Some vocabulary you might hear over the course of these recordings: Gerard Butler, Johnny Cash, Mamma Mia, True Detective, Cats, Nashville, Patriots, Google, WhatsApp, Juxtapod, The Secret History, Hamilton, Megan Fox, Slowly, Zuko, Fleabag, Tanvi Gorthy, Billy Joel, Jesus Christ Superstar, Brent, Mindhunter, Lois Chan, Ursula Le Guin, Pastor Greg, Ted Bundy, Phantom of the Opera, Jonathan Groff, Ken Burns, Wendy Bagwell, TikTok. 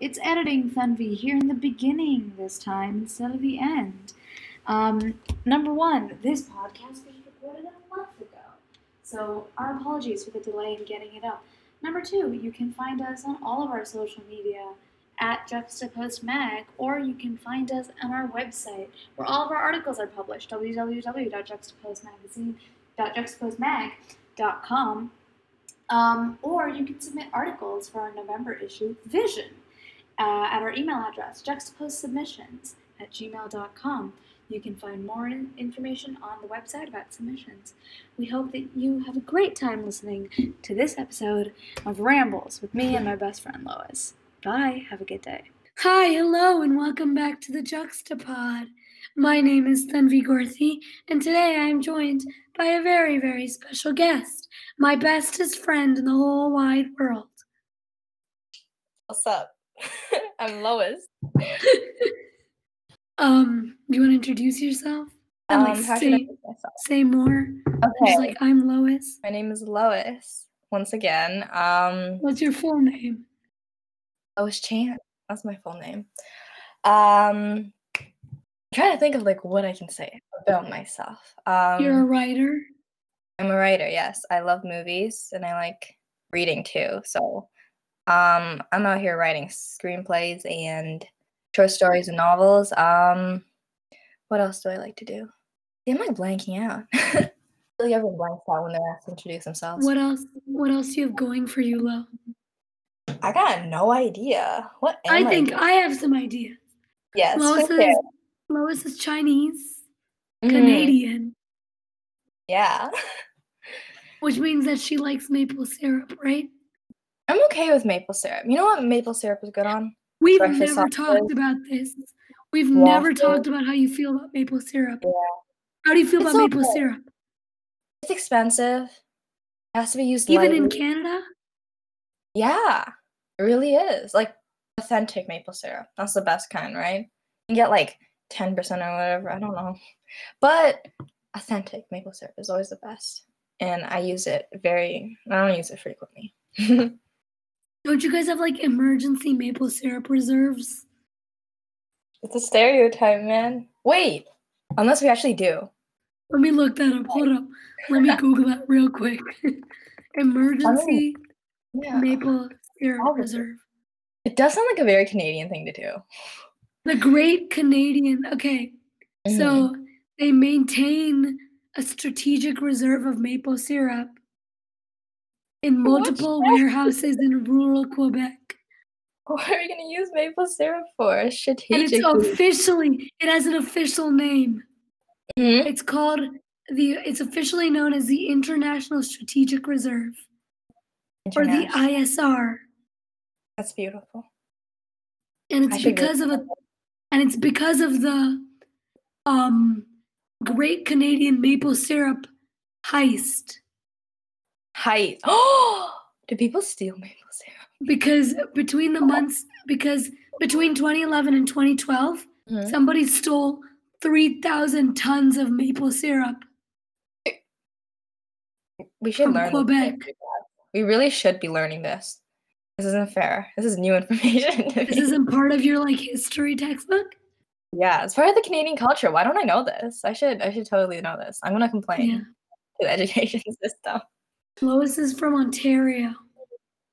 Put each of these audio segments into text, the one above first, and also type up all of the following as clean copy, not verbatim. it's editing, Tanvi, here in the beginning this time instead of the end. Number one, this podcast was recorded a month ago, so our apologies for the delay in getting it up. Number two, you can find us on all of our social media at JuxtaPodMag, or you can find us on our website where all of our articles are published, www.juxtaposmag.com. Or you can submit articles for our November issue, Vision, at our email address, juxtaposubmissions@gmail.com. You can find more information on the website about submissions. We hope that you have a great time listening to this episode of Rambles with me and my best friend, Lois. Bye. Have a good day. Hi, hello, and welcome back to the Juxtapod. My name is Tanvi Gorthy, and today I am joined by a very, very special guest, my bestest friend in the whole wide world. What's up? I'm Lois. You want to introduce yourself? And say more. Okay. Just like, I'm Lois. My name is Lois, once again. What's your full name? Lois Chan. That's my full name. I'm trying to think of like what I can say about myself. You're a writer? I'm a writer, yes. I love movies and I like reading too. So I'm out here writing screenplays and short stories and novels. What else do I like to do? Am I blanking out? I feel like everyone blanks out when they're asked to introduce themselves. What else do you have going for you, Lo? I got no idea. What am I think doing? I have some ideas. Yes. Lois is Chinese, Canadian. Yeah. Which means that she likes maple syrup, right? I'm okay with maple syrup. You know what maple syrup is good on? We've breakfast never sausages. Talked about this. We've Waffle. Never talked about how you feel about maple syrup. Yeah. How do you feel about maple syrup? It's expensive. It has to be used lightly. Even in Canada? Yeah, it really is. Like, authentic maple syrup. That's the best kind, right? You can get, like, 10% or whatever. I don't know. But authentic maple syrup is always the best. And I use it I don't use it frequently. Don't you guys have, like, emergency maple syrup reserves? It's a stereotype, man. Wait, unless we actually do. Let me look that up. Hold up. Let me Google that real quick. Emergency maple syrup reserve. It does sound like a very Canadian thing to do. The Great Canadian. Okay, so they maintain a strategic reserve of maple syrup in multiple warehouses in rural Quebec. What are we going to use maple syrup for? Strategic. And it has an official name. Mm-hmm. It's officially known as the International Strategic Reserve, or the ISR. That's beautiful. And it's because of the Great Canadian Maple Syrup Heist. Oh, do people steal maple syrup? Because between 2011 and 2012, somebody stole 3,000 tons of maple syrup. We should learn Quebec. We really should be learning this. This isn't fair. This is new information to me. This isn't part of your, like, history textbook? Yeah, it's part of the Canadian culture. Why don't I know this? I should totally know this. I'm going to complain to the education system. Lois is from Ontario.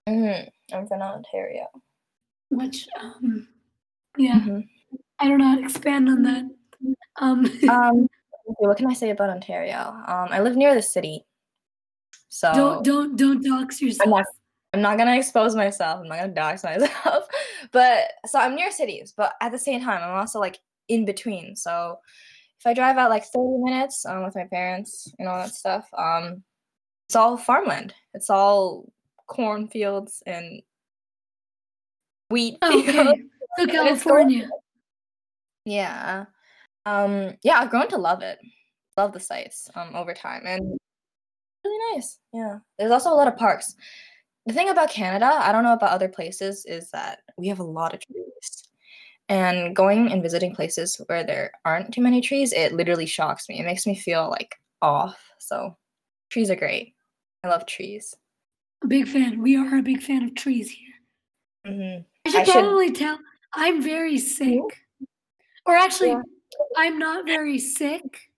I'm from Ontario. Which, I don't know how to expand on that. What can I say about Ontario? I live near the city. So don't dox yourself. I'm not gonna expose myself. I'm not gonna dox myself. But so I'm near cities, but at the same time, I'm also like in between. So if I drive out like 30 minutes with my parents and all that stuff, it's all farmland. It's all cornfields and wheat. Okay, you know? So California. Yeah, I've grown to love it. Love the sights over time and. Really nice. Yeah. There's also a lot of parks. The thing about Canada, I don't know about other places, is that we have a lot of trees. And going and visiting places where there aren't too many trees, it literally shocks me. It makes me feel like off. So trees are great. I love trees. A big fan. We are a big fan of trees here. Mm-hmm. I should probably tell I'm very sick. Or actually, yeah. I'm not very sick.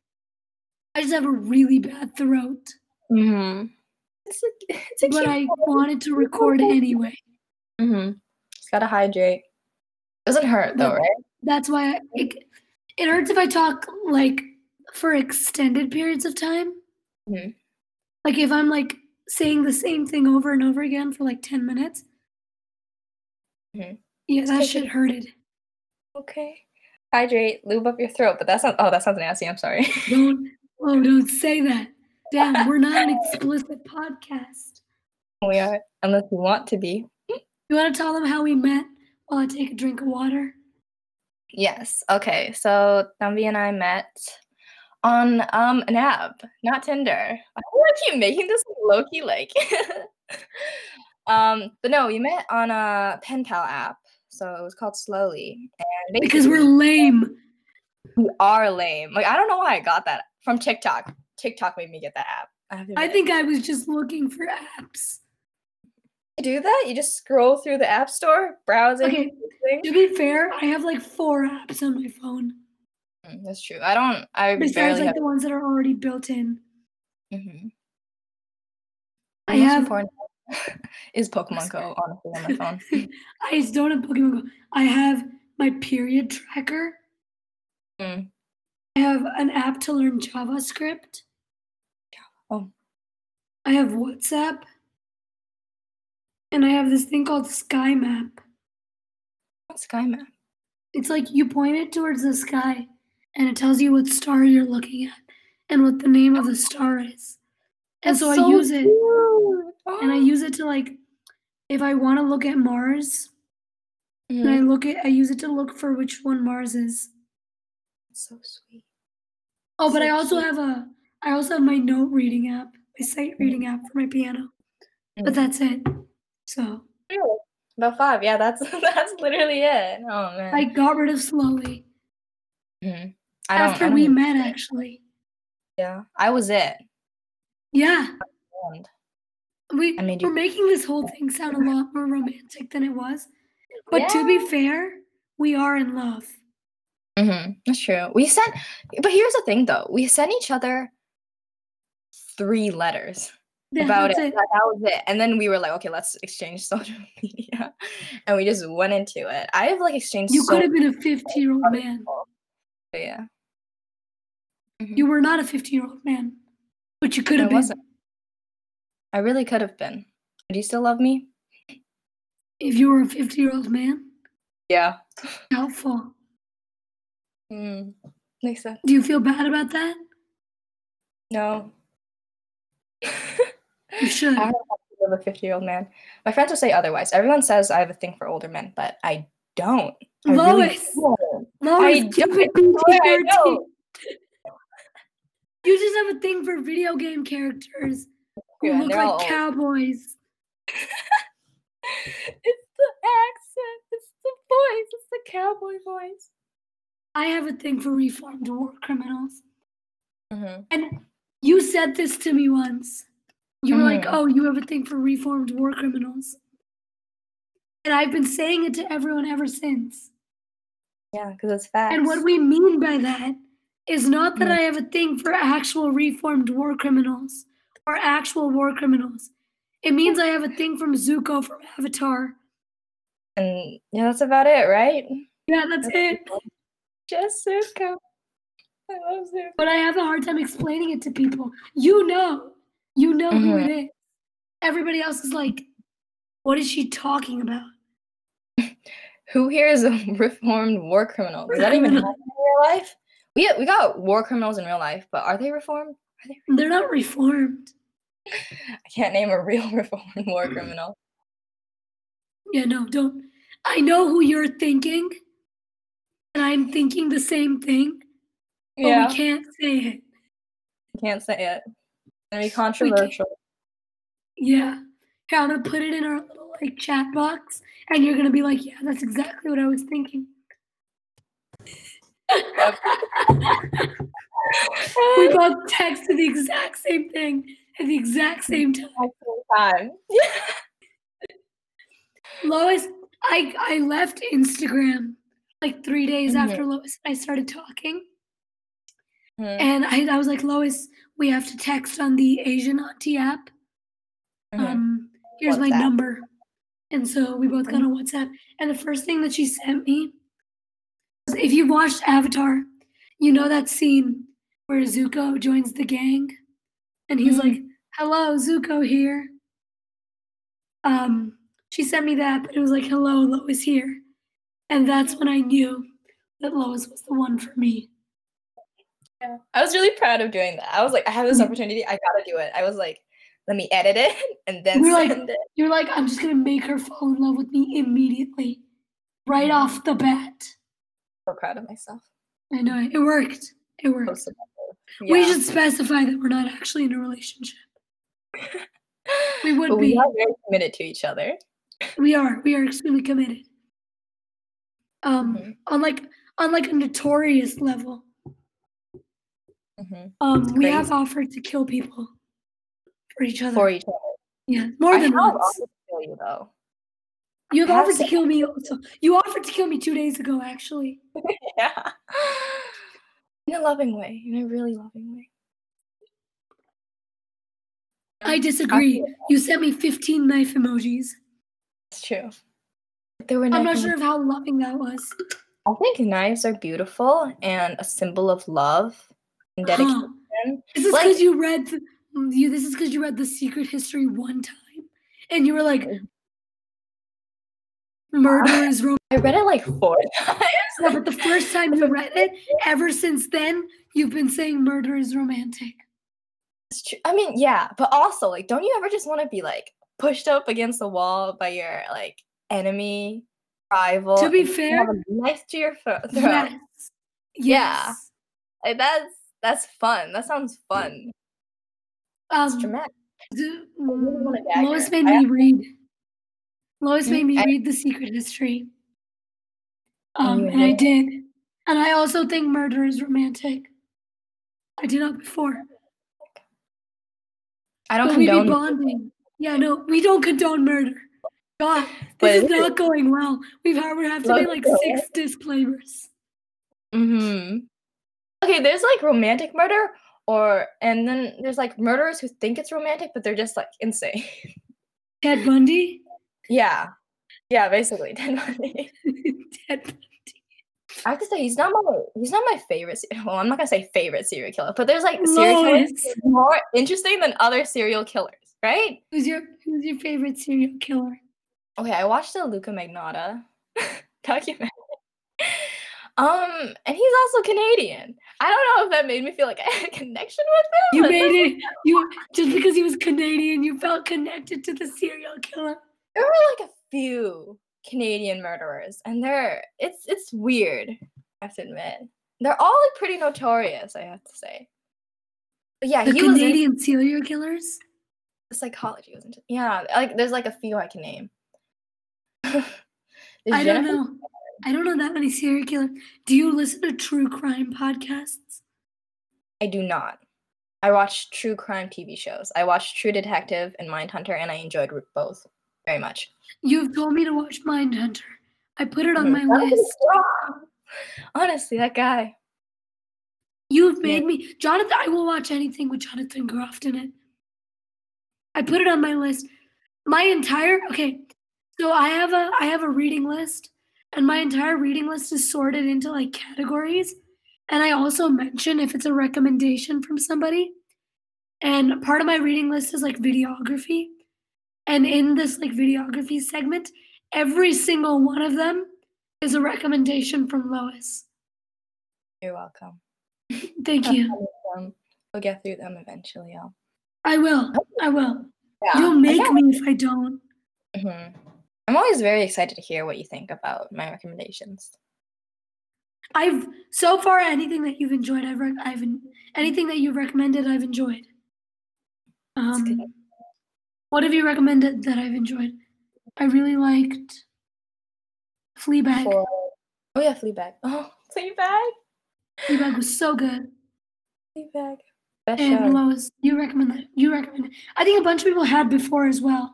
I just have a really bad throat. Mm-hmm. But I wanted to record it anyway. Mm-hmm. Just gotta hydrate. Doesn't hurt though, right? That's why it hurts if I talk like for extended periods of time. Mm-hmm. Like if I'm like saying the same thing over and over again for like 10 minutes. Mm-hmm. Yeah, that shit hurted. Okay. Hydrate, lube up your throat, but that's not. Oh, that sounds nasty. I'm sorry. Don't say that. Damn, we're not an explicit podcast. We are, unless you want to be. You want to tell them how we met while I take a drink of water? Yes. Okay. So Tanvi and I met on an app, not Tinder. I keep making this low-key like. But no, we met on a pen pal app. So it was called Slowly. And because we're lame. We are lame. Like, I don't know why I got that from TikTok. TikTok made me get that app. I think I was just looking for apps. You do that? You just scroll through the app store, browsing. Okay. To be fair, I have like 4 apps on my phone. That's true. Besides like the ones that are already built in. Mm-hmm. Important is Pokemon Go, honestly, on my phone. I just don't have Pokemon Go. I have my period tracker. Mm. I have an app to learn JavaScript. Oh. I have WhatsApp. And I have this thing called Sky Map. What's Sky Map? It's like you point it towards the sky, and it tells you what star you're looking at and what the name of the star is. And so I use it. Cute. And I use it to, like, if I want to look at Mars, mm-hmm. and I use it to look for which one Mars is. That's so sweet. Oh, but so I also have my note reading app, my sight reading app for my piano. Mm-hmm. But that's it. So. About 5, yeah, that's literally it. Oh, man. I got rid of Slowly. Mm-hmm. After we met, actually. Yeah, I was it. Yeah. We're making this whole thing sound a lot more romantic than it was. But to be fair, we are in love. Mm-hmm. That's true. But here's the thing, though. We sent each other 3 letters about it. That was it. And then we were like, okay, let's exchange social media. And we just went into it. I have, like, exchanged You could have been a 50-year-old man. But yeah. Mm-hmm. You were not a 50-year-old man. But you could have been. Wasn't. I really could have been. Do you still love me? If you were a 50-year-old man? Yeah. Doubtful. Makes sense. Do you feel bad about that? No. You should. I don't have to love a 50-year-old man. My friends will say otherwise. Everyone says I have a thing for older men, but I don't. Lois, I don't. You just have a thing for video game characters. Yeah, look like cowboys. It's the accent. It's the voice. It's the cowboy voice. I have a thing for reformed war criminals. Mm-hmm. And you said this to me once. You were like, oh, you have a thing for reformed war criminals. And I've been saying it to everyone ever since. Yeah, because it's facts. And what we mean by that is not that I have a thing for actual reformed war criminals. Are actual war criminals. It means I have a thing from Zuko from Avatar. And yeah, that's about it, right? Yeah, that's it. Just Zuko. I love Zuko. But I have a hard time explaining it to people. You know who it is. Everybody else is like, what is she talking about? Who here is a reformed war criminal? Does that even happen in real life? We got war criminals in real life, but are they reformed? They're not reformed. I can't name a real reformed war criminal. Yeah, no, don't. I know who you're thinking, and I'm thinking the same thing, but we can't say it. We can't say it. It's going to be controversial. Yeah. Here, I'm going to put it in our little like chat box, and you're going to be like, yeah, that's exactly what I was thinking. We both texted the exact same thing at the exact same time. Lois, I left Instagram like 3 days after Lois and I started talking. And I was like, Lois, we have to text on the Asian Auntie app. Here's WhatsApp. My number. And so we both got on WhatsApp. And the first thing that she sent me was, if you've watched Avatar, you know that scene where Zuko joins the gang? And he's like, hello, Zuko here. She sent me that, but it was like, hello, Lois here. And that's when I knew that Lois was the one for me. Yeah. I was really proud of doing that. I was like, I have this opportunity. I gotta do it. I was like, let me edit it and then send it. You're like, I'm just gonna make her fall in love with me immediately. Right off the bat. So proud of myself. I know. It worked. It worked. Yeah. We should specify that we're not actually in a relationship. We would be. We are very committed to each other. We are. We are extremely committed. On like a notorious level. We have offered to kill people for each other. Yeah, more than once. I have offered to kill you, though. You have offered to kill me also. You offered to kill me 2 days ago, actually. Yeah. In a loving way. In a really loving way. I disagree. You sent me 15 knife emojis. It's true. There were I'm not sure of how loving that was. I think knives are beautiful and a symbol of love. Dedication. This is because you read This is because you read The Secret History one time, and you were like, "Murder is romance." I read it like 4 times. No, but the first time you read it, ever since then, you've been saying murder is romantic. It's true. I mean, yeah, but also, like, don't you ever just want to be like pushed up against the wall by your like enemy, rival? To be fair, nice to your throat. Yeah, like that's. That's fun. That sounds fun. It's dramatic. Lois made me read. Lois made me read The Secret History. And I did. And I also think murder is romantic. I did not before. I don't condone. We be bonding. Yeah, no, we don't condone murder. God, this is not going well. We have to make like 6 disclaimers. Okay, there's like romantic murder, and then there's like murderers who think it's romantic, but they're just like insane. Ted Bundy? Yeah, basically Ted Bundy. Ted Bundy. I have to say he's not my favorite. Well, I'm not gonna say favorite serial killer, but there's like serial killers more interesting than other serial killers, right? Who's your favorite serial killer? Okay, I watched the Luca Magnotta documentary. And he's also Canadian. I don't know if that made me feel like I had a connection with him. Just because he was Canadian, you felt connected to the serial killer. There were like a few Canadian murderers, and it's weird, I have to admit. They're all like pretty notorious, I have to say. But yeah, the Canadian serial killers? Psychology was into. Yeah, like there's like a few I can name. I don't know that many serial killers. Do you listen to true crime podcasts? I do not. I watch true crime TV shows. I watched True Detective and Mindhunter, and I enjoyed both very much. You've told me to watch Mindhunter. I put it on my list. Honestly, that guy. You've made me. Jonathan, I will watch anything with Jonathan Groff in it. I put it on my list. So I have a reading list. And my entire reading list is sorted into, like, categories. And I also mention if it's a recommendation from somebody. And part of my reading list is, like, videography. And in this, like, videography segment, every single one of them is a recommendation from Lois. You're welcome. Thank you. We'll get through them eventually, y'all. I will. Yeah. You'll make me if I don't. I'm always very excited to hear what you think about my recommendations. Anything that you've enjoyed, anything that you've recommended, I've enjoyed. What have you recommended that I've enjoyed? I really liked Fleabag. Oh yeah, Fleabag. Oh, Fleabag. Fleabag was so good. Fleabag. Best show. Lois, you recommend that. You recommend it. I think a bunch of people had before as well.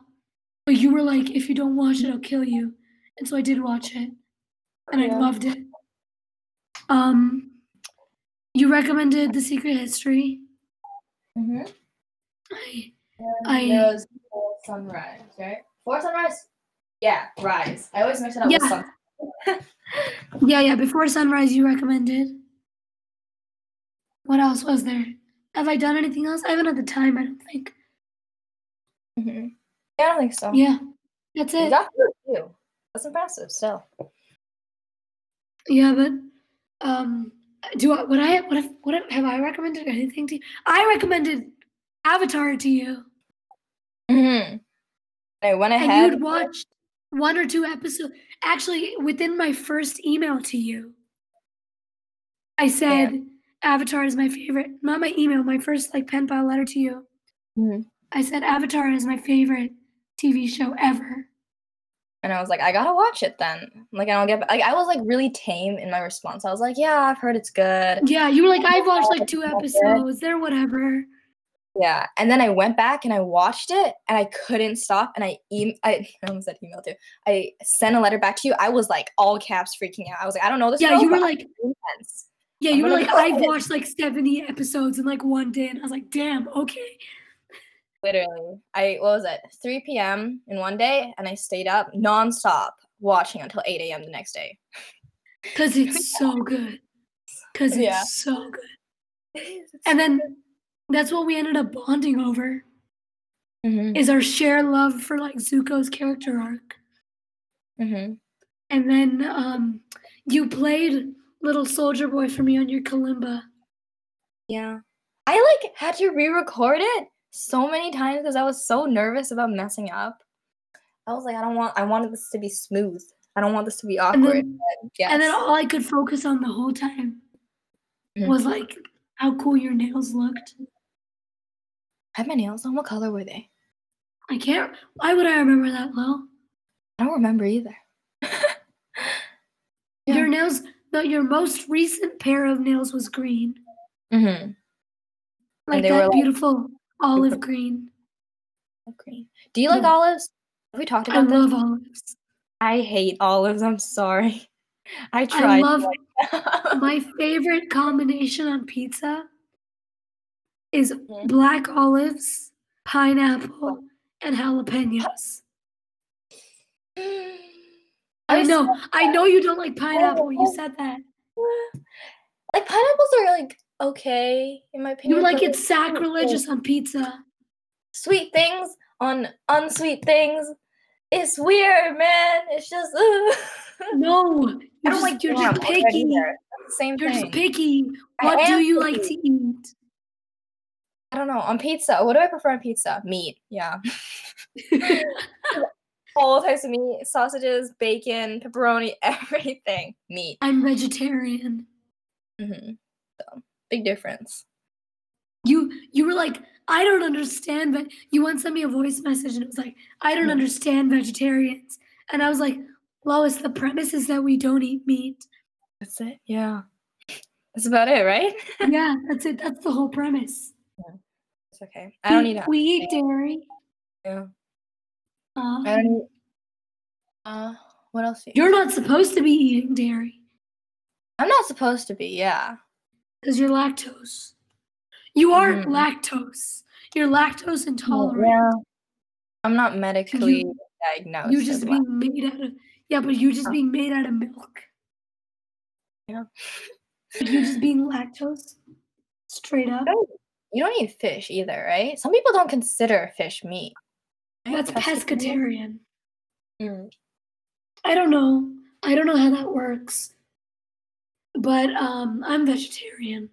But you were like, if you don't watch it, I'll kill you. And so I did watch it, and I loved it. You recommended The Secret History. Mm-hmm. It was Before Sunrise, right? Before Sunrise? Yeah, Rise. I always mention it was Sunrise. Before Sunrise you recommended. What else was there? Have I done anything else? I haven't had the time, I don't think. Mm-hmm. Yeah, I don't think so. Yeah, that's it. That's impressive still. Yeah, but have I recommended anything to you? I recommended Avatar to you. Mm-hmm. I went ahead. And you'd watched one or two episodes. Actually, within my first email to you, I said Avatar is my favorite. Not my email, my first pen pal letter to you. Mm-hmm. I said Avatar is my favorite TV show ever. And I was like, I gotta watch it then. I was really tame in my response. I was like, yeah, I've heard it's good. Yeah, you were like, I've watched two episodes. They're whatever. Yeah, and then I went back and I watched it, and I couldn't stop. And I almost said email too. I sent a letter back to you. I was all caps, freaking out. I was like, I don't know this. Yeah, you were like, intense. Yeah, you were like, I've watched 70 episodes in one day, and I was like, damn, okay. Literally, what was it? 3 p.m. in one day, and I stayed up nonstop watching until 8 a.m. the next day. Cause it's so good. It's so good. And then. That's what we ended up bonding over, is our shared love for, Zuko's character arc. Mm-hmm. And then you played Little Soldier Boy for me on your kalimba. Yeah. I, had to re-record it so many times because I was so nervous about messing up. I was like, I wanted this to be smooth. I don't want this to be awkward. And then all I could focus on the whole time was, how cool your nails looked. I had my nails on? What color were they? I can't. Why would I remember that low? I don't remember either. Your nails, your most recent pair of nails was green. Mm-hmm. Beautiful olive green. Green. Do you like olives? Have we talked about this? I love olives. I hate olives. I'm sorry. I tried. I love it. My favorite combination on pizza is black olives, pineapple, and jalapenos. I know you don't like pineapple. You said that. Pineapples are okay in my opinion. You're it's sacrilegious on pizza. Sweet things on unsweet things. It's weird, man. It's just no. You're just picky. Same thing. You're just picky. What do you like to eat? I don't know. On pizza, what do I prefer on pizza? Meat. Yeah. All types of meat: sausages, bacon, pepperoni, everything. Meat. I'm vegetarian. Mm-hmm. So big difference. You were like, I don't understand, but you once sent me a voice message and it was like, I don't understand vegetarians. And I was like, Lois, the premise is that we don't eat meat. That's it. Yeah. That's about it, right? Yeah, that's it. That's the whole premise. Yeah. It's okay. I don't eat. We eat dairy. Yeah. I don't eat. What else? You're not supposed to be eating dairy. I'm not supposed to be. Yeah. Because you're lactose. You are lactose. You're lactose intolerant. Yeah. I'm not medically diagnosed. You're just being made out of you're just being made out of milk. Yeah. You're just being lactose. Straight up. You don't eat fish either, right? Some people don't consider fish meat. That's pescatarian. Mm. I don't know. I don't know how that works. But I'm vegetarian.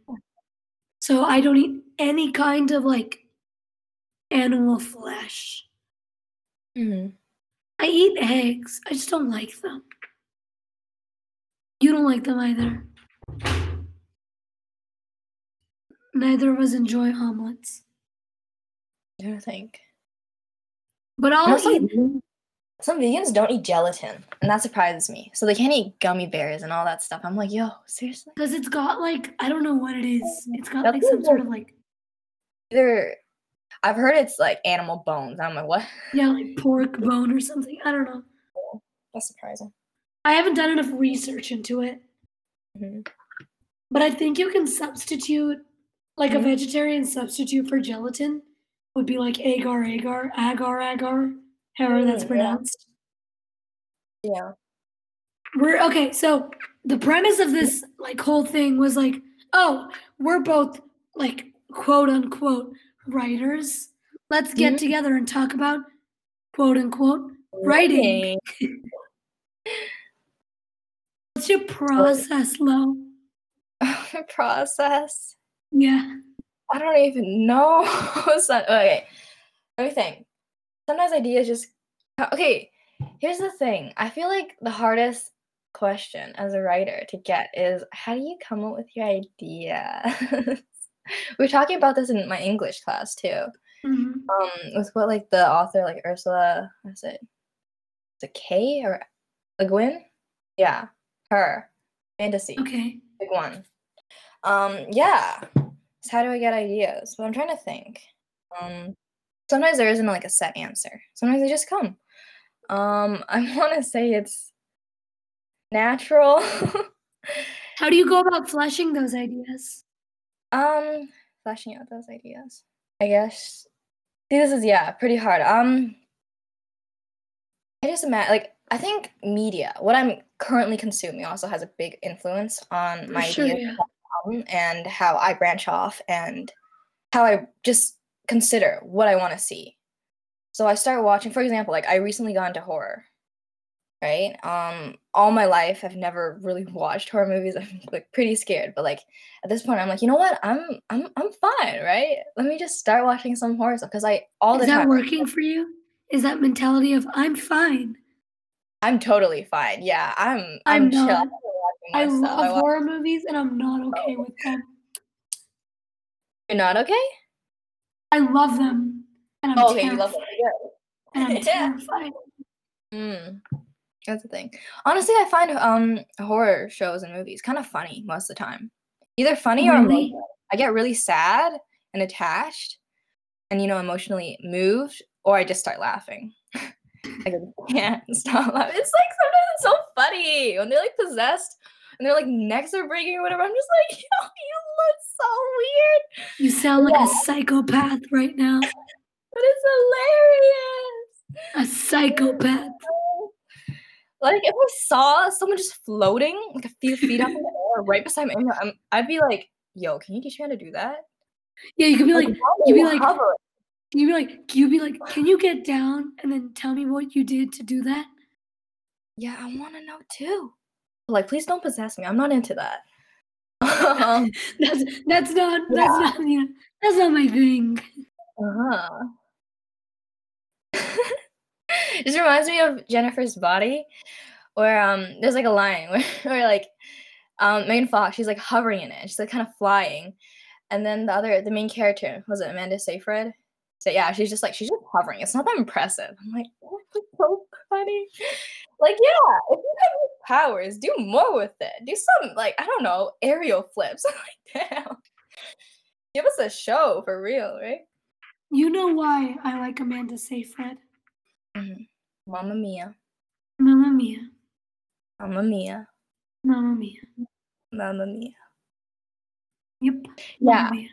So I don't eat any kind of, animal flesh. Mm-hmm. I eat eggs. I just don't like them. You don't like them either. Neither of us enjoy omelets. I don't think. But I'll eat... Some vegans don't eat gelatin, and that surprises me. So they can't eat gummy bears and all that stuff. I'm like, yo, seriously? Because it's got, I don't know what it is. It's got, some sort of, Either... I've heard it's, animal bones. I'm like, what? Yeah, pork bone or something. I don't know. That's surprising. I haven't done enough research into it. Mm-hmm. But I think you can substitute, like a vegetarian substitute for gelatin would be like agar, however that's pronounced. Yeah. So the premise of this like whole thing was like, oh, we're both like quote unquote writers. Let's get together and talk about quote unquote writing. What's your process, Lo? Process? Yeah. I don't even know. Okay. Let me think. Sometimes ideas just... Okay, here's the thing. I feel like the hardest question as a writer to get is, how do you come up with your ideas? We were talking about this in my English class, too. Mm-hmm. With what, like, the author, like, Ursula... What's it? Is it K or... Le Guin? Yeah. Her. Fantasy. Okay. Big one. Yeah. So how do I get ideas? Well, I'm trying to think. Sometimes there isn't like a set answer. Sometimes they just come. I want to say it's natural. How do you go about fleshing those ideas? Fleshing out those ideas, I guess. See, this is pretty hard. I just imagine, like, I think media, what I'm currently consuming, also has a big influence on my ideas. And how I branch off and how I just consider what I want to see. So I start watching, for example, like I recently got into horror, right? All my life, I've never really watched horror movies. I'm like pretty scared, but like at this point, I'm like, you know what? I'm fine, right? Let me just start watching some horror stuff because is that working for you? Is that mentality of I'm fine? I'm totally fine. Yeah, I'm chill. Myself. I love horror movies, and I'm not okay with them. You're not okay? I love them, and I'm terrified. You love them. And I'm terrified. That's the thing. Honestly, I find horror shows and movies kind of funny most of the time. Either funny or emotional. I get really sad and attached and, emotionally moved, or I just start laughing. I can't stop laughing. It's like sometimes it's so funny when they're like possessed and they're like necks are breaking or whatever. I'm just like, yo, you look so weird. You sound like a psychopath right now. But it's hilarious. A psychopath. Like if I saw someone just floating like a few feet up in the air right beside me, I'd be like, yo, can you teach me how to do that? Yeah, you could be like you'd be like, can you get down and then tell me what you did to do that? Yeah, I want to know too. Like, please don't possess me. I'm not into that. That's not my thing. This reminds me of Jennifer's Body, where there's like a line where like Megan Fox, she's like hovering in it. She's like kind of flying, and then the main character, was it Amanda Seyfried? So yeah, she's just hovering. It's not that impressive. I'm like, oh, that's so funny. Like, yeah, if you have these powers, do more with it. Do some, like, I don't know, aerial flips. I'm like, damn. Give us a show for real, right? You know why I like Amanda Seyfried? Mm-hmm. Mamma Mia. Mamma Mia. Mamma Mia. Mamma Mia. Mamma Mia. Yep. Yeah. Mia.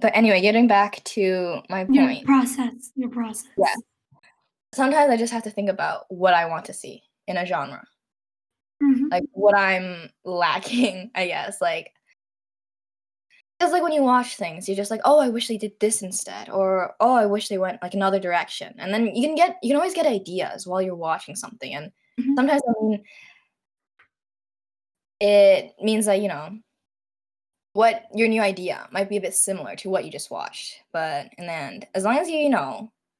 But anyway, getting back to my point. Your process. Yeah. Sometimes I just have to think about what I want to see in a genre. Mm-hmm. Like, what I'm lacking, I guess. Like, because, like, when you watch things, you're just like, oh, I wish they did this instead. Or, oh, I wish they went, like, another direction. And then you can always get ideas while you're watching something. And sometimes, I mean, it means that, what your new idea might be a bit similar to what you just watched, but in the end, as long as you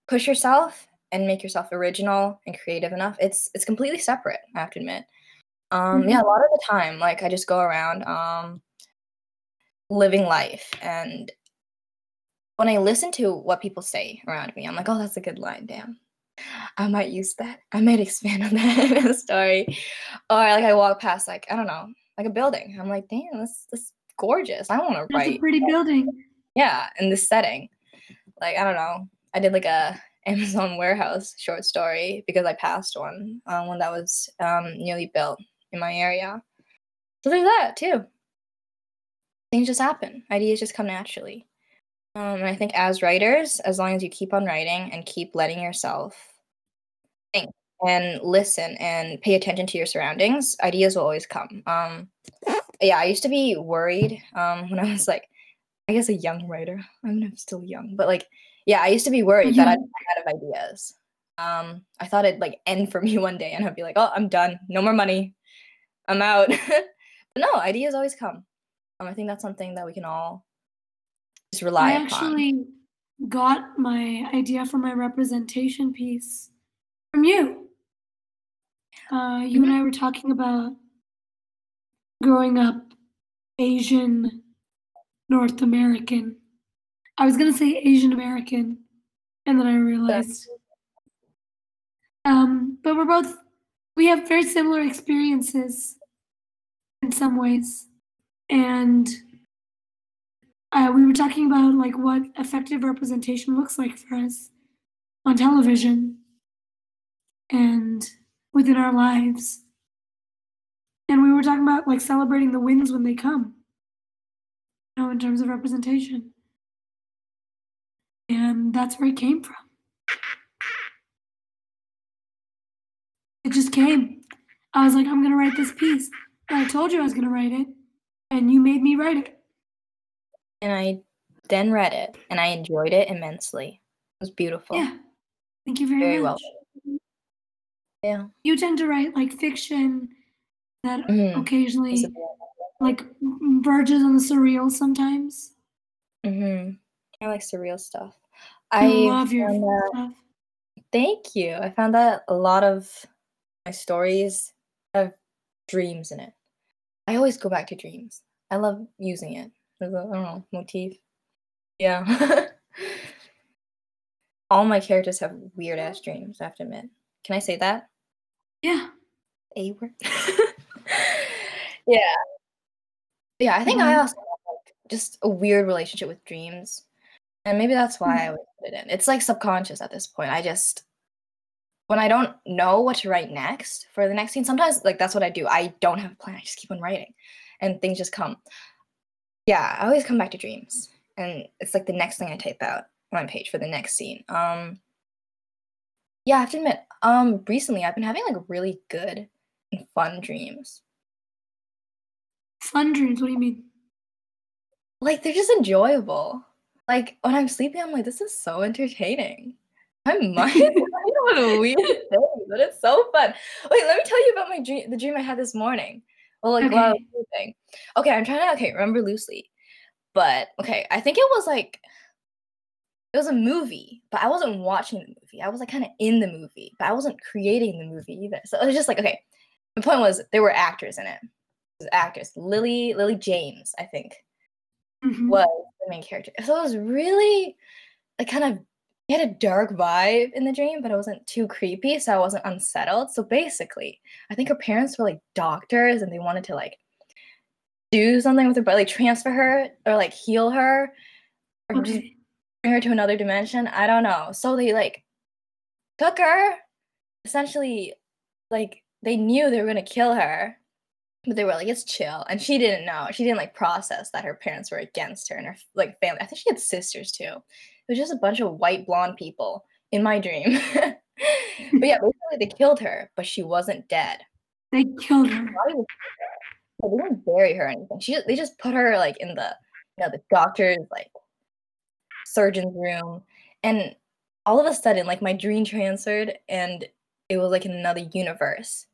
push yourself and make yourself original and creative enough, it's completely separate, I have to admit. Yeah, a lot of the time, like, I just go around living life, and when I listen to what people say around me, I'm like, oh, that's a good line, damn, I might use that, I might expand on that in a story. Or like I walk past, like, I don't know, like a building, I'm like, damn, this gorgeous. I want to write. It's a pretty building. Yeah, in this setting. Like, I don't know. I did like a Amazon Warehouse short story because I passed one that was newly built in my area. So there's that too. Things just happen. Ideas just come naturally. And I think as writers, as long as you keep on writing and keep letting yourself think and listen and pay attention to your surroundings, ideas will always come. Yeah, I used to be worried when I was like, I guess a young writer. I mean, I'm still young, but like, yeah, I used to be worried that I'd run out of ideas. I thought it'd like end for me one day and I'd be like, oh, I'm done. No more money. I'm out. But no, ideas always come. I think that's something that we can all just rely upon. I actually got my idea for my representation piece from you. You and I were talking about growing up Asian, North American. I was going to say Asian American, and then I realized. But we have very similar experiences in some ways. And we were talking about like what effective representation looks like for us on television and within our lives. And we were talking about like celebrating the wins when they come, you know, in terms of representation. And that's where it came from. It just came. I was like, I'm going to write this piece. And I told you I was going to write it. And you made me write it. And I then read it, and I enjoyed it immensely. It was beautiful. Yeah. Thank you very much. Well. Yeah. You tend to write, like, fiction that occasionally, like, verges on the surreal sometimes. Mm-hmm. I like surreal stuff. I love your stuff. Thank you. I found that a lot of my stories have dreams in it. I always go back to dreams. I love using it as a, I don't know, motif. Yeah. All my characters have weird-ass dreams, I have to admit. Can I say that? Yeah. A word. Yeah. Yeah, I think I also have like, just a weird relationship with dreams. And maybe that's why I always put it in. It's like subconscious at this point. I just... When I don't know what to write next for the next scene, sometimes like that's what I do. I don't have a plan. I just keep on writing and things just come. Yeah, I always come back to dreams. And it's like the next thing I type out on my page for the next scene. Yeah, I have to admit, recently I've been having like really good and fun dreams. Fun dreams? What do you mean? Like they're just enjoyable. Like when I'm sleeping, I'm like, this is so entertaining. My mind was a weird thing, but it's so fun. Wait, let me tell you about my dream. The dream I had this morning. Well, like while I was sleeping. Okay, I'm trying to remember loosely, but okay, I think it was a movie, but I wasn't watching the movie. I was like kind of in the movie, but I wasn't creating the movie either. So it was just like okay. The point was there were actors in it. It was actors. Lily James, I think, was the main character. So it was really like It had a dark vibe in the dream, but it wasn't too creepy, so I wasn't unsettled. So basically, I think her parents were like doctors, and they wanted to like do something with her, but like transfer her or like heal her, or just bring her to another dimension. I don't know. So they like took her. Essentially, like they knew they were gonna kill her, but they were like, "It's chill," and she didn't know. She didn't like process that her parents were against her and her like family. I think she had sisters too. It was just a bunch of white blonde people in my dream. But yeah, basically they killed her, but she wasn't dead. They killed her. They didn't bury her or anything. They just put her like in the the doctor's like surgeon's room, and all of a sudden like my dream transferred, and it was like in another universe.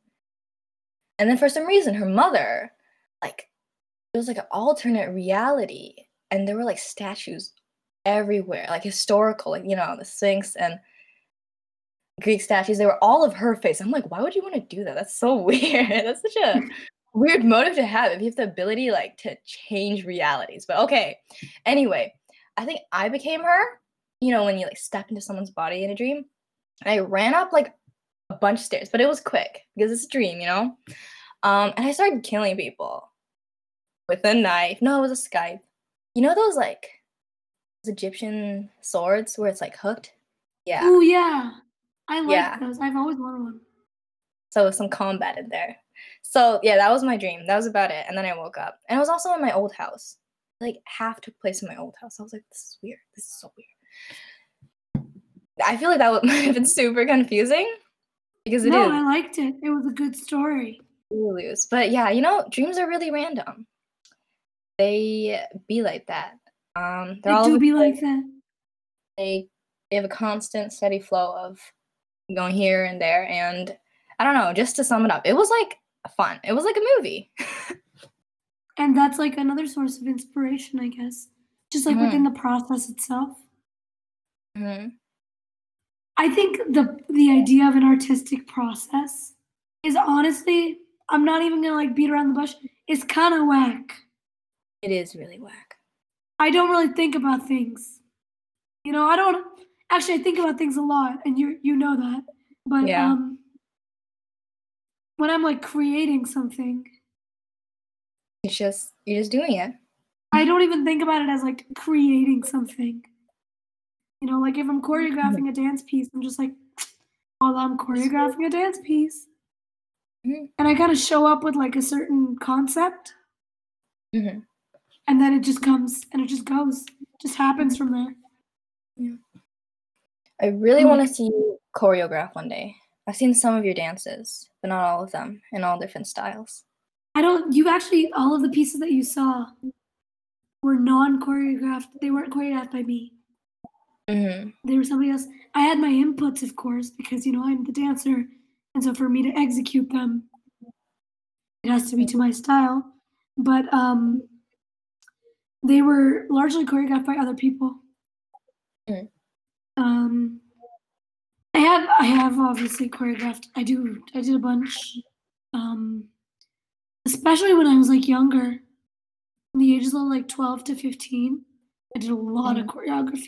And then for some reason her mother like it was like an alternate reality, and there were like statues everywhere, like historical, like, you know, the Sphinx and Greek statues, they were all of her face. I'm like, why would you want to do that? That's so weird. That's such a weird motive to have if you have the ability like to change realities. But okay, anyway, I think I became her, you know, when you like step into someone's body in a dream. I ran up like a bunch of stairs, but it was quick because it's a dream, you know. And I started killing people with a knife. No, it was a Skype. You know those like Egyptian swords where it's like hooked? Yeah. Oh, yeah. I like those. I've always wanted one. So some combat in there. So, yeah, that was my dream. That was about it. And then I woke up. And I was also in my old house. Like, half took place in my old house. I was like, this is weird. This is so weird. I feel like that might have been super confusing. Because it is. No, I liked it. It was a good story. But, yeah, you know, dreams are really random. They be like that. They do be like that. They have a constant, steady flow of going here and there. And I don't know, just to sum it up, it was like fun. It was like a movie. And that's like another source of inspiration, I guess. Just like within the process itself. Mm-hmm. I think the idea of an artistic process is honestly, I'm not even going to like beat around the bush. It's kind of whack. It is really whack. I don't really think about things. You know, I think about things a lot, and you know that. But yeah. When I'm like creating something, you're just doing it. I don't even think about it as like creating something. You know, like if I'm choreographing a dance piece, I'm just like, well, I'm choreographing a dance piece. Mm-hmm. And I kind of show up with like a certain concept. Mm-hmm. And then it just comes and it just goes. It just happens from there. Yeah. I really want to see you choreograph one day. I've seen some of your dances, but not all of them, in all different styles. All of the pieces that you saw were non-choreographed. They weren't choreographed by me. Mm-hmm. They were somebody else. I had my inputs, of course, because, you know, I'm the dancer. And so for me to execute them, it has to be to my style. But they were largely choreographed by other people. Mm. I have obviously choreographed. I did a bunch, especially when I was like younger, in the ages of like 12 to 15. I did a lot of choreography.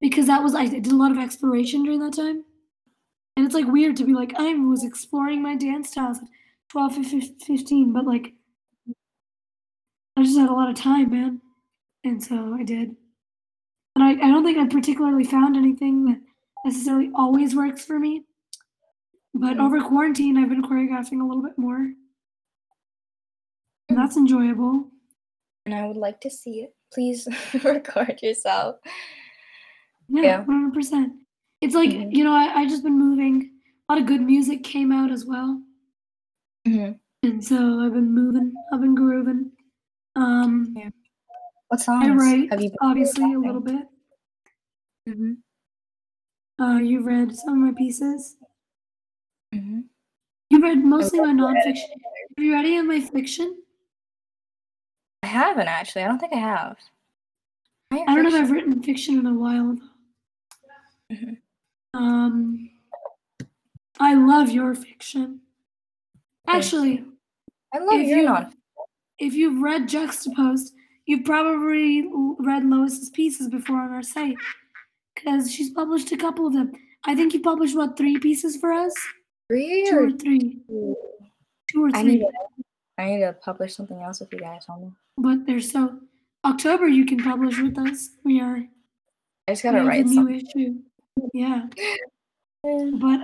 Because I did a lot of exploration during that time, and it's like weird to be like I was exploring my dance styles at 12 to 15, but like I just had a lot of time, man. And so I did. And I don't think I particularly found anything that necessarily always works for me. But over quarantine, I've been choreographing a little bit more. And that's enjoyable. And I would like to see it. Please record yourself. Yeah, 100%. It's like, you know, I've just been moving. A lot of good music came out as well. Mm-hmm. And so I've been moving. I've been grooving. Yeah. What songs I write, have you obviously, a little bit. Mm-hmm. You've read some of my pieces. Mm-hmm. You've read mostly my nonfiction. Have you read any of my fiction? I haven't, actually. I don't think I have. I don't know if I've written fiction in a while, though. Mm-hmm. I love your fiction. Actually, I love your nonfiction. If you've read Juxtapod, you've probably read Lois's pieces before on our site, because she's published a couple of them. I think you published, what, 3 pieces for us? 3 or 2 or 3? 2 or 3. I need to publish something else with you guys, homie. But there's October you can publish with us. I just gotta write something. New issue. Yeah. But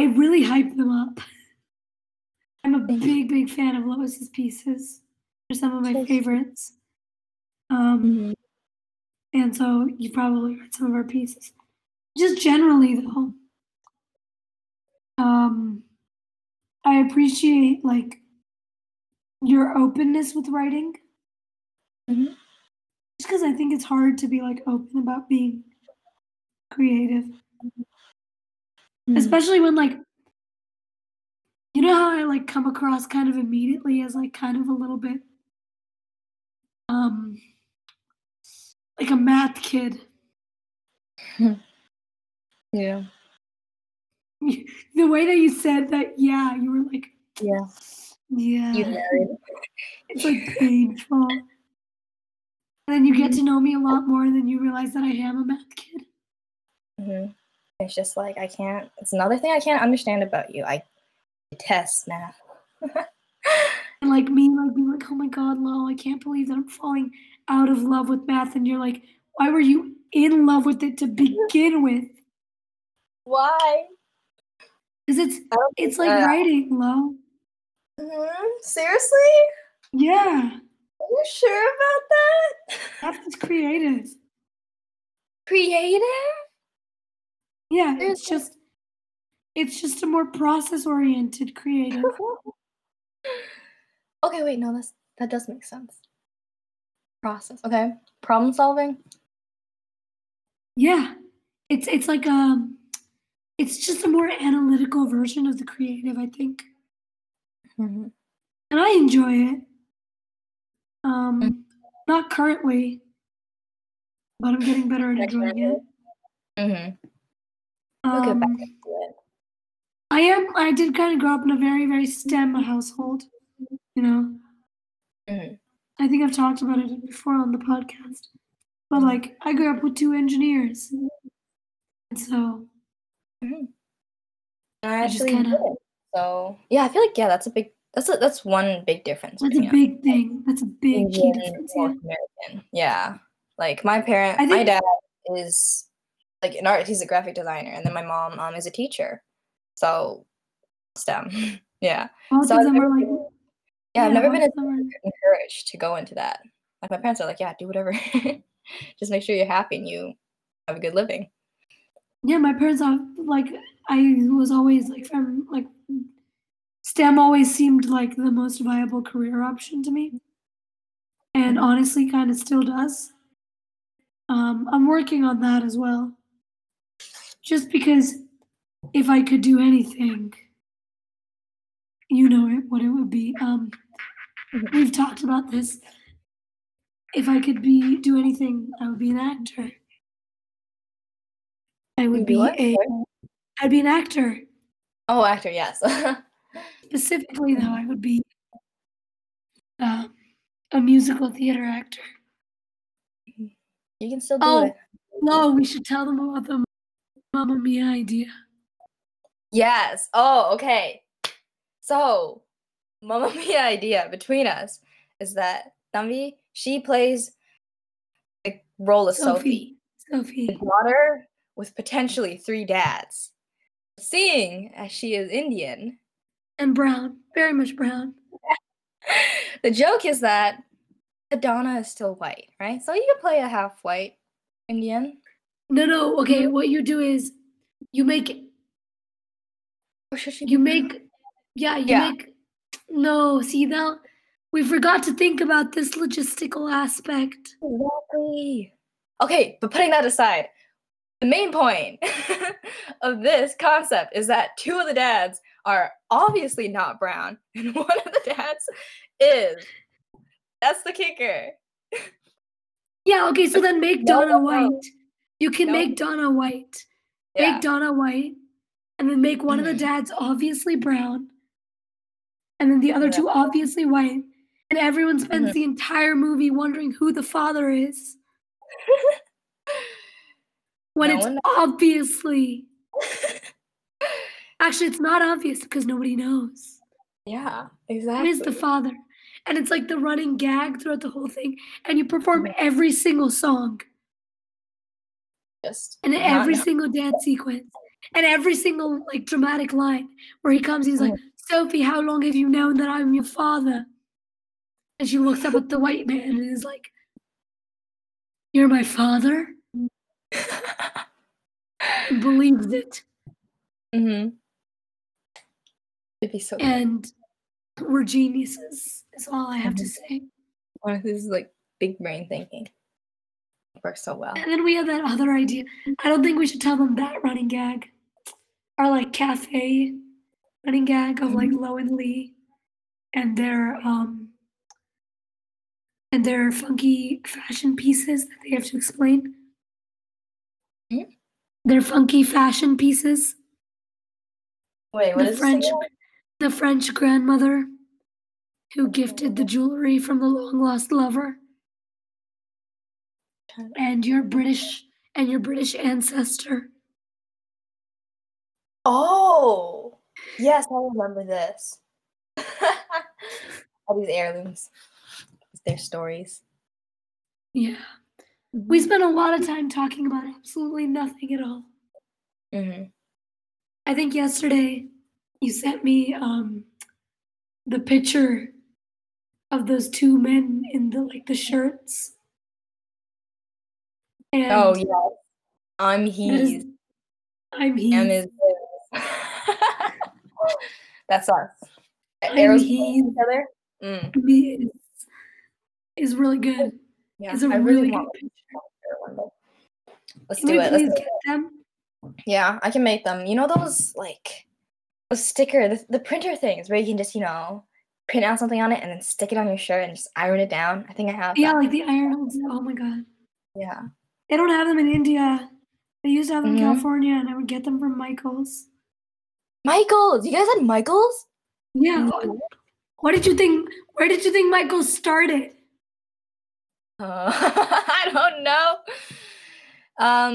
I really hype them up. I'm a big, big fan of Lois's pieces. They're some of my favorites. And so you probably read some of our pieces. Just generally, though, I appreciate, like, your openness with writing. Mm-hmm. Just because I think it's hard to be, like, open about being creative. Mm-hmm. Especially when, like, you know how I, like, come across kind of immediately as, like, kind of a little bit like a math kid. Yeah. The way that you said that, yeah, you were like, yeah. You know. It's like painful. And then you get to know me a lot more, and then you realize that I am a math kid. Mm-hmm. It's just like, it's another thing I can't understand about you. I detest math. And like me, like being like, oh my God, Lol, I can't believe that I'm falling out of love with math. And you're like, why were you in love with it to begin with? Why? Because it's like writing, Lol. Mm-hmm. Seriously? Yeah. Are you sure about that? That's creative. Creative? Yeah, it's just a more process-oriented creative. Okay, wait, no, that does make sense. Process, okay. Problem solving? Yeah. It's like it's just a more analytical version of the creative, I think. Mm-hmm. And I enjoy it. Not currently, but I'm getting better at enjoying it. Mm-hmm. We'll get back to it. I did kind of grow up in a very, very STEM household, you know. Mm-hmm. I think I've talked about it before on the podcast, but like I grew up with two engineers, and so I just kind of. So yeah, I feel like that's a big. That's one big difference. That's a big thing. That's a big key difference. North American. Yeah. Like my dad is like an artist. He's a graphic designer, and then my mom is a teacher. So STEM. Yeah. Both of them are like. Yeah, I've never been encouraged to go into that. Like my parents are like, yeah, do whatever. Just make sure you're happy and you have a good living. Yeah, my parents are like. I was always like from like. STEM always seemed like the most viable career option to me, and honestly, kind of still does. I'm working on that as well. Just because if I could do anything, you know what it would be. We've talked about this. If I could do anything, I would be an actor. I would be I'd be an actor. Oh, actor, yes. Specifically, though, I would be a musical theater actor. You can still do it. No, we should tell them about the Mamma Mia idea. Yes. Oh, okay. So, Mamma Mia idea between us is that Tanvi, she plays the role of Sophie. A daughter with potentially 3 dads. Seeing as she is Indian, and brown, very much brown. The joke is that Adonna is still white, right? So you can play a half-white Indian. No. Okay, what you do is you make it. Or should she? Make. No, see now we forgot to think about this logistical aspect. Exactly. Okay, but putting that aside, the main point of this concept is that 2 of the dads are obviously not brown, and one of the dads is. That's the kicker. Yeah, okay, so then make Donna white. You can make Donna white. Yeah. Make Donna white, and then make one of the dads obviously brown, and then the other 2 obviously white, and everyone spends the entire movie wondering who the father is. When it's obviously... Actually, it's not obvious because nobody knows. Yeah, exactly. It is the father. And it's like the running gag throughout the whole thing. And you perform every single song. And every single dance sequence. And every single like dramatic line where he comes, he's like, Sophie, how long have you known that I'm your father? And she looks up at the white man and is like, you're my father? And believes it. Mm-hmm. It'd be so good. We're geniuses, is all I have to say. Honestly, this is like big brain thinking. It works so well. And then we have that other idea. I don't think we should tell them that running gag. Our like cafe running gag of like Lo and Lee and their funky fashion pieces that they have to explain. Mm-hmm. Their funky fashion pieces. Wait, what is French? The French grandmother who gifted the jewelry from the long-lost lover, and your British ancestor. Oh, yes, I remember this. all these heirlooms, their stories. Yeah. We spent a lot of time talking about absolutely nothing at all. Mm-hmm. I think yesterday you sent me the picture of those two men in the shirts. And oh yeah, I'm he. And is this. That's us. Arrows pulling each other. Mm. Me is really good. Yeah, it's a really good picture. Let's do it. Please get them. Yeah, I can make them. You know those a sticker, the printer things where you can just print out something on it and then stick it on your shirt and just iron it down. I think I have. Yeah, that. Like the irons. Oh my god. Yeah. They don't have them in India. They used to have them in California, and I would get them from Michaels. Michaels, you guys had Michaels? Yeah. Mm-hmm. What did you think? Where did you think Michaels started? I don't know.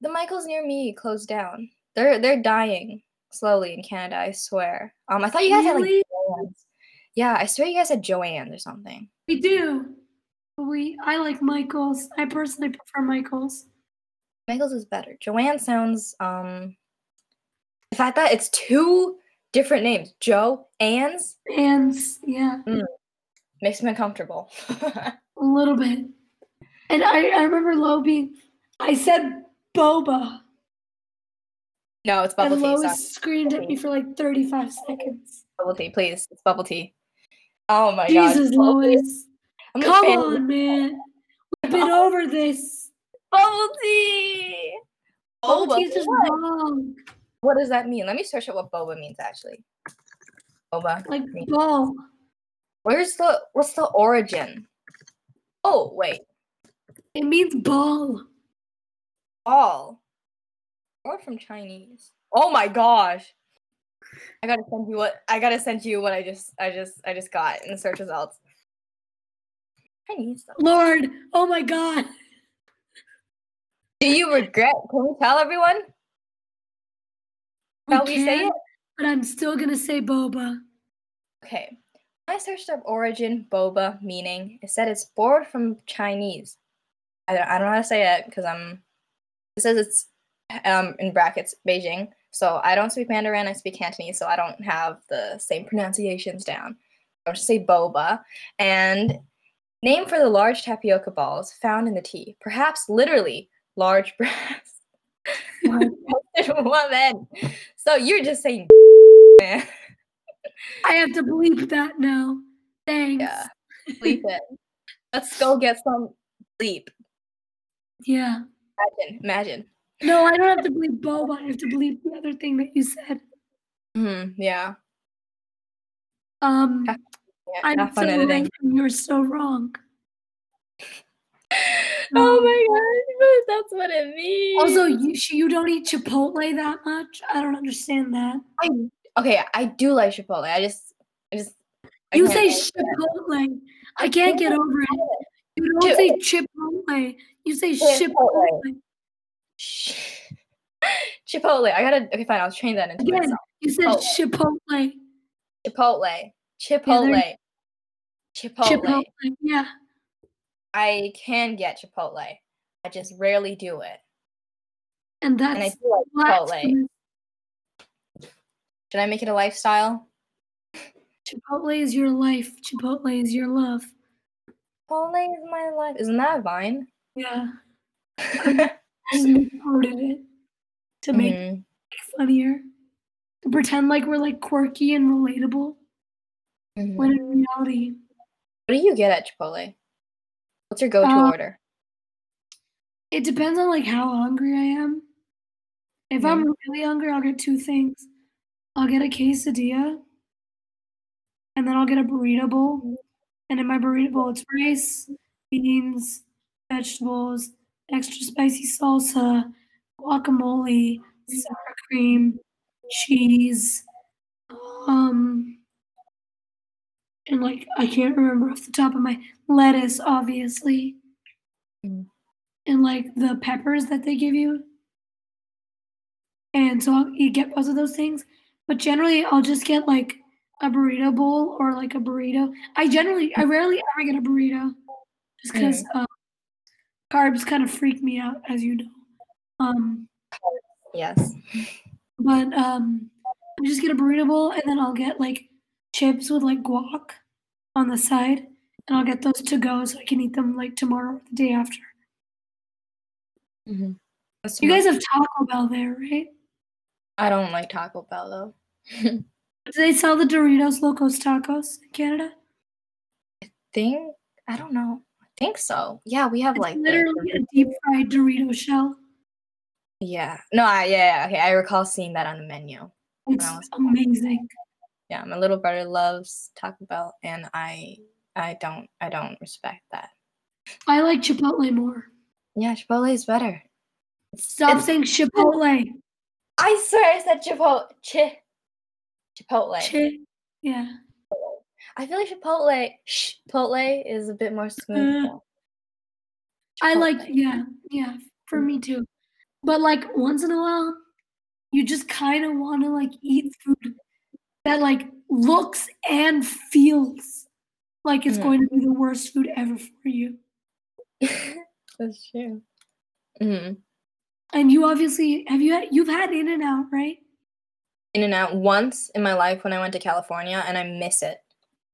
The Michaels near me closed down. They're dying slowly in Canada, I swear. I thought you guys really? Had Joann's. Yeah, I swear you guys had Joann's or something. We do. I like Michaels. I personally prefer Michaels. Michaels is better. Joann sounds the fact that it's two different names, Joann's. Ann's, yeah. Mm. Makes me uncomfortable. A little bit. And I remember I said boba. No, it's bubble tea. And Lois screamed at me for 35 seconds. Bubble tea, please. It's bubble tea. Oh my god. Jesus, Lois. Come on, man. We've been over this. Bubble tea. Bubble tea is just wrong. What does that mean? Let me search up what boba means, actually. Boba. Like ball. What's the origin? Oh, wait. It means ball. Ball. Or from Chinese. Oh my gosh. I gotta send you what I just got in the search results. Chinese though. Lord, oh my god. Do you regret? Can we tell everyone? We say it? But I'm still gonna say boba. Okay. I searched up origin boba meaning. It said it's borrowed from Chinese. I don't know how to say it because it says it's in brackets Beijing. So I don't speak Mandarin, I speak Cantonese, so I don't have the same pronunciations down. I'll just say boba. And name for the large tapioca balls found in the tea. Perhaps literally large breasts. Woman. So you're just saying man. I have to bleep that now. Thanks. Yeah, bleep it. Let's go get some bleep. Yeah. Imagine. No, I don't have to bleep boba. I have to bleep the other thing that you said. Yeah. I'm so wrong. You're so wrong. Oh my god, that's what it means. Also, you don't eat Chipotle that much? I don't understand that. I do like Chipotle. You say Chipotle. I can't get over it. You don't say Chipotle. You say Chipotle. Chipotle. Okay, fine. I'll train that into myself. You said Chipotle. Chipotle. Chipotle. Chipotle. Yeah. I can get Chipotle. I just rarely do it. And I do like Chipotle. Should I make it a lifestyle? Chipotle is your life. Chipotle is your love. Chipotle is my life. Isn't that Vine? Yeah. Just recorded it to make it funnier. To pretend like we're quirky and relatable. Mm-hmm. When in reality. What do you get at Chipotle? What's your go-to order? It depends on how hungry I am. If I'm really hungry, I'll get two things. I'll get a quesadilla, and then I'll get a burrito bowl. And in my burrito bowl, it's rice, beans, vegetables, extra spicy salsa, guacamole, sour cream, cheese, and I can't remember off the top of my lettuce, obviously, and the peppers that they give you. And so you get both of those things, but generally I'll just get a burrito bowl or like a burrito. I rarely ever get a burrito just because carbs kind of freak me out, as you know. Yes. But I just get a burrito bowl, and then I'll get like chips with like guac on the side, and I'll get those to go so I can eat them like tomorrow or the day after. Mm-hmm. You guys have Taco Bell there, right? I don't like Taco Bell, though. Do they sell the Doritos Locos Tacos in Canada? I don't know. I think so. Yeah, we have like literally a deep-fried Dorito shell. Yeah. No, okay. I recall seeing that on the menu. It's amazing. Yeah, my little brother loves Taco Bell, and I don't respect that. I like Chipotle more. Yeah, Chipotle is better. Stop saying Chipotle. I swear I said Chipotle. Chipotle. Yeah. I feel like Chipotle is a bit more smooth. I like, yeah, for me too. But like once in a while, you just kind of want to like eat food that like looks and feels like it's going to be the worst food ever for you. That's true. Mm-hmm. And you obviously you've had In-N-Out, right? In-N-Out once in my life when I went to California, and I miss it.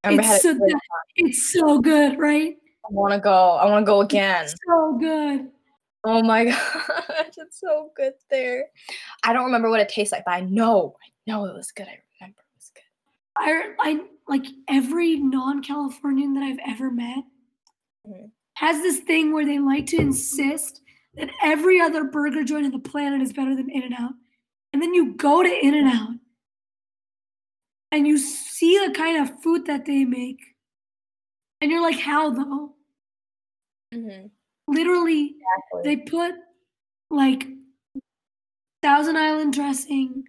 It's so good, right? I want to go again. It's so good. Oh my gosh, it's so good there. I don't remember what it tastes like, but I know it was good. I remember it was good. I like every non-Californian that I've ever met has this thing where they like to insist that every other burger joint on the planet is better than In-N-Out. And then you go to In-N-Out and you see the kind of food that they make. And you're like, how though? Mm-hmm. Literally, exactly. They put like Thousand Island dressing,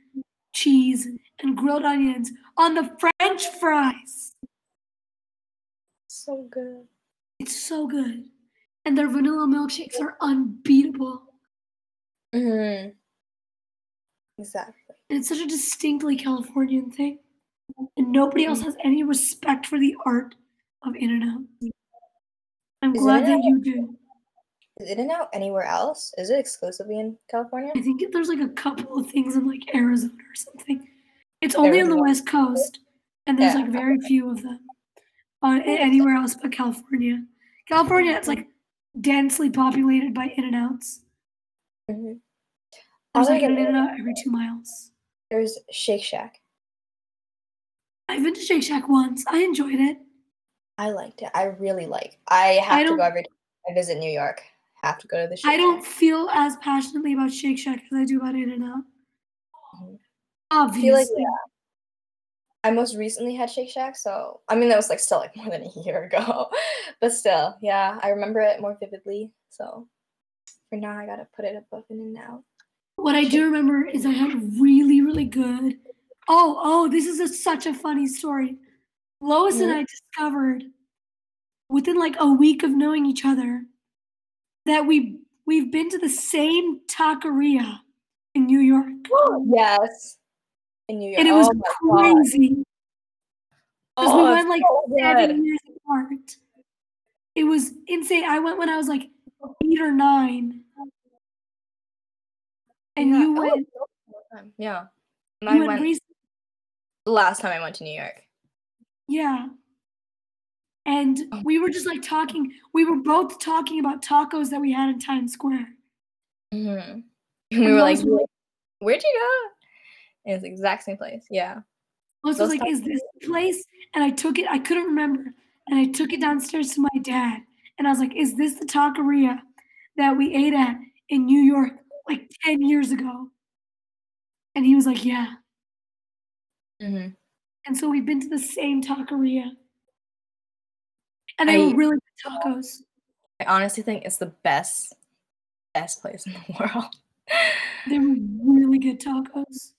cheese, and grilled onions on the French fries. So good. It's so good. And their vanilla milkshakes are unbeatable. Mm-hmm. Exactly. And it's such a distinctly Californian thing. And nobody else has any respect for the art of In-N-Out. I'm glad that you do. Is In-N-Out anywhere else? Is it exclusively in California? I think there's like a couple of things in like Arizona or something. It's only on the West Coast, and there's like very few of them anywhere else but California. California, it's like densely populated by In-N-Outs. Mm-hmm. There's like an In-N-Out every 2 miles. There's Shake Shack. I've been to Shake Shack once. I enjoyed it. I liked it. I really like. I have to go every time I visit New York. I have to go to the Shake Shack. I don't feel as passionately about Shake Shack as I do about In-N-Out. Obviously. I feel like, I most recently had Shake Shack, so I mean that was like still like more than a year ago. But still, yeah, I remember it more vividly. So for now I gotta put it above In-N-Out. What I do remember is I had really, really good. Oh, this is such a funny story. Lois and I discovered within like a week of knowing each other that we've been to the same taqueria in New York. Oh, yes. In New York. And it was crazy. Because we went like 7 years apart. It was insane. I went when I was like 8 or 9. And you went. Yeah. I went the last time I went to New York. Yeah. And we were just like talking. We were both talking about tacos that we had in Times Square. Mm-hmm. We were like, where'd you go? It's the exact same place, yeah. I was like, is this the place? And I couldn't remember. And I took it downstairs to my dad. And I was like, is this the taqueria that we ate at in New York like 10 years ago? And he was like, yeah. Mm-hmm. And so we've been to the same taqueria. And they were really good tacos. I honestly think it's the best place in the world. They were really good tacos.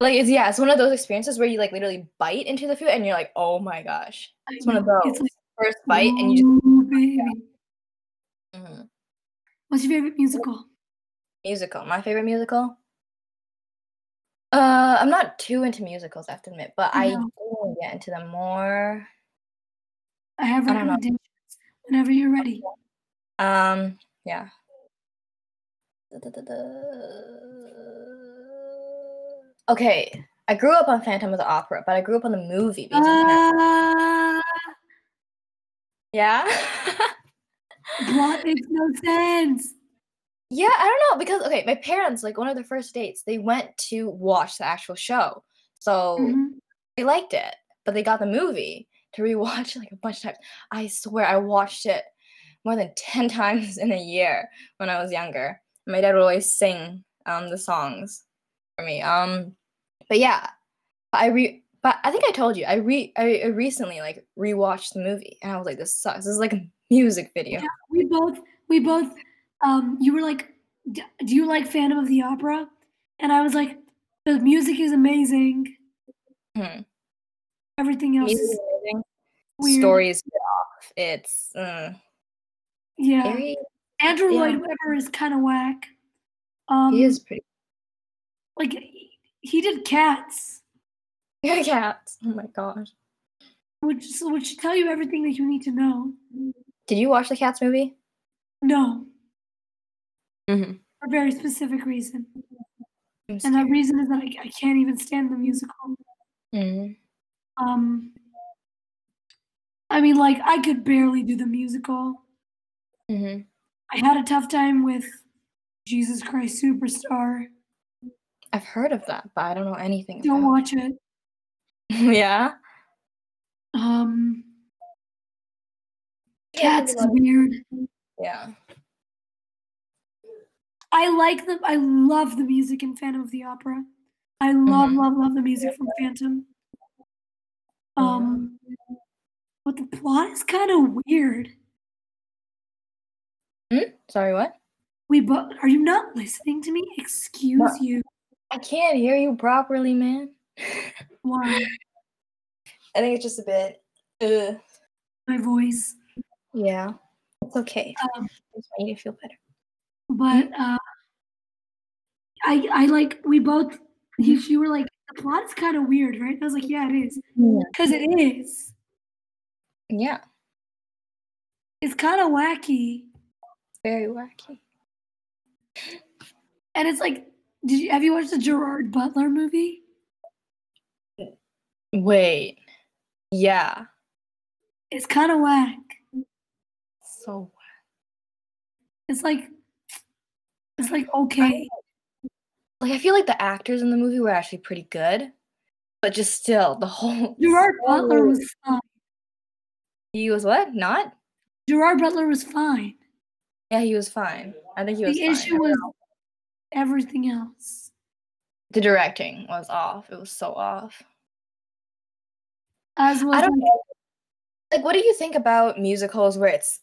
Like, it's one of those experiences where you, like, literally bite into the food and you're like, oh, my gosh. It's one of those. It's like, first bite and you just... Baby. Mm-hmm. What's your favorite musical? My favorite musical? I'm not too into musicals, I have to admit, but I do get into them more. I have recommendations whenever you're ready. Yeah. Okay, I grew up on Phantom of the Opera, but I grew up on the movie. Yeah? Plot makes no sense. Yeah, I don't know, because, okay, my parents, like, one of their first dates, they went to watch the actual show. So they liked it, but they got the movie to rewatch, like, a bunch of times. I swear I watched it more than 10 times in a year when I was younger. My dad would always sing the songs for me. But yeah, but I think I told you I recently like rewatched the movie and I was like, this sucks. This is like a music video. Yeah, we both. You were like, do you like Phantom of the Opera? And I was like, the music is amazing. Everything else is amazing. Weird. Stories off. It's yeah. Very, Andrew Lloyd Webber is kind of whack. He is pretty. Like he did Cats. Yeah, Cats. Oh my gosh. Which should tell you everything that you need to know. Did you watch the Cats movie? No. For a very specific reason. And that reason is that I can't even stand the musical. I mean, like, I could barely do the musical. I had a tough time with Jesus Christ Superstar. I've heard of that, but I don't know anything about it. Don't watch it. Yeah? Cats is weird. Yeah. I love the music in Phantom of the Opera. I love, love the music from Phantom. But the plot is kind of weird. Sorry, what? Are you not listening to me? Excuse you. I can't hear you properly, man. Why? I think it's just a bit. My voice. Yeah, it's okay. I just want you to feel better. But I like we both. You were like, the plot is kind of weird, right? I was like, yeah, it is, because it is. Yeah. It's kind of wacky. Very wacky. And it's like, have you watched the Gerard Butler movie? Wait. Yeah. It's kind of whack. So whack. It's like, okay. Like, I feel like the actors in the movie were actually pretty good, but just still, the whole... Gerard Butler was fine. He was what? Not? Gerard Butler was fine. Yeah, he was fine. I think he was fine. The issue was everything else. The directing was off. It was so off. As well. I don't know. Like, what do you think about musicals where it's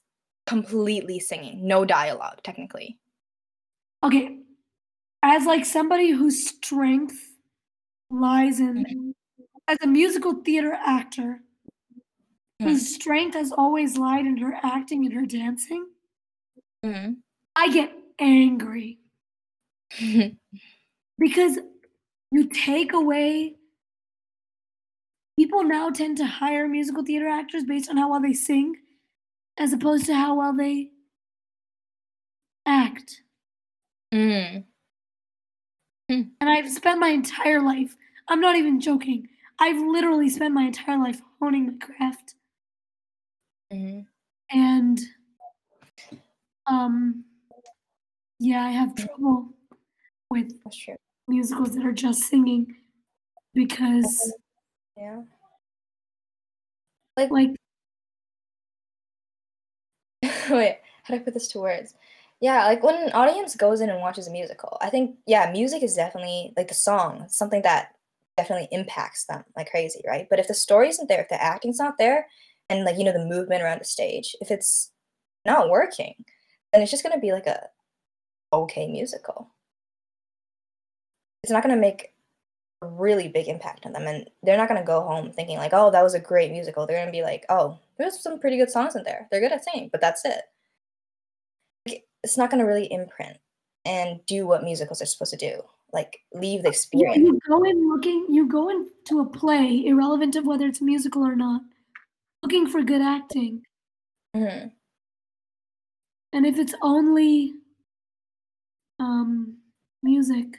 completely singing, no dialogue, technically? Okay. As, like, somebody whose strength lies in... As a musical theater actor, whose strength has always lied in her acting and her dancing... I get angry because you take away. People now tend to hire musical theater actors based on how well they sing, as opposed to how well they act. And I've spent my entire life. I'm not even joking. I've literally spent my entire life honing my craft. And. Yeah, I have trouble with musicals that are just singing because like wait, how do I put this to words? Yeah, like when an audience goes in and watches a musical, I think music is definitely like the song, something that definitely impacts them like crazy, right? But if the story isn't there, if the acting's not there, and like the movement around the stage, if it's not working. And it's just going to be like a okay musical. It's not going to make a really big impact on them. And they're not going to go home thinking like, oh, that was a great musical. They're going to be like, oh, there's some pretty good songs in there. They're good at singing, but that's it. Like, it's not going to really imprint and do what musicals are supposed to do. like leave the experience. Yeah, you go into a play, irrelevant of whether it's musical or not, looking for good acting. Mm-hmm. And if it's only music,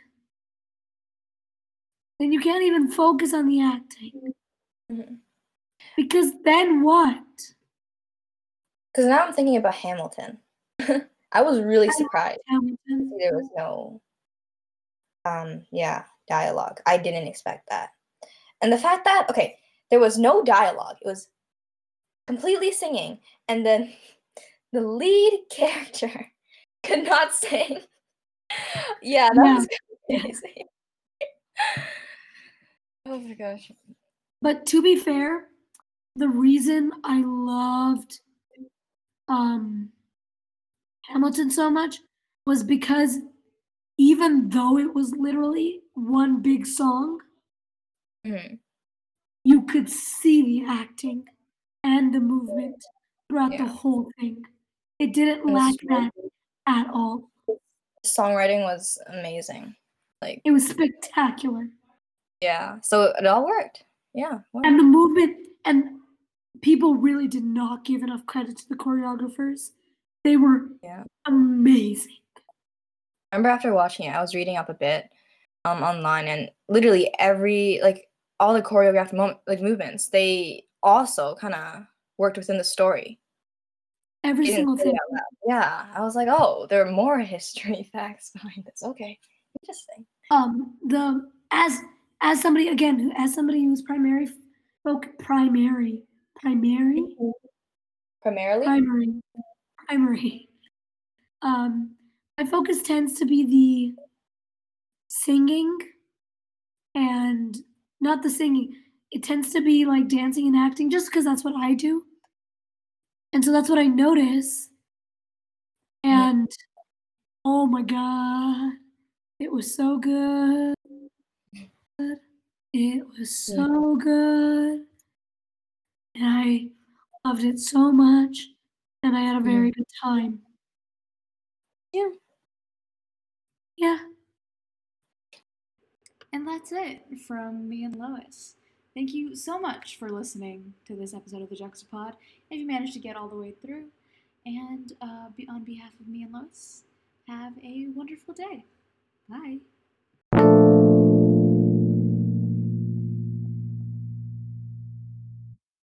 then you can't even focus on the acting. Mm-hmm. Because then what? Because now I'm thinking about Hamilton. I was really surprised. There was no dialogue. I didn't expect that. And the fact that, okay, there was no dialogue. It was completely singing. And then the lead character could not sing. Was crazy. Oh my gosh. But to be fair, the reason I loved Hamilton so much was because even though it was literally one big song, you could see the acting and the movement throughout the whole thing. It didn't lack that at all. Songwriting was amazing. Like, it was spectacular. Yeah, so it all worked. Yeah. Worked. And the movement, and people really did not give enough credit to the choreographers. They were amazing. I remember after watching it, I was reading up a bit online, and literally every, like, all the choreographed movements, they also kind of worked within the story. Every single thing. Yeah. I was like, oh, there are more history facts behind this. Okay. Interesting. As somebody who's primarily, my focus tends to be the singing, and not the singing. It tends to be like dancing and acting, just because that's what I do. And so that's what I notice. And oh my God, it was so good. It was so good. And I loved it so much. And I had a very good time. Yeah. Yeah. And that's it from me and Lois. Thank you so much for listening to this episode of the Juxtapod, if you managed to get all the way through. And on behalf of me and Lois, have a wonderful day. Bye.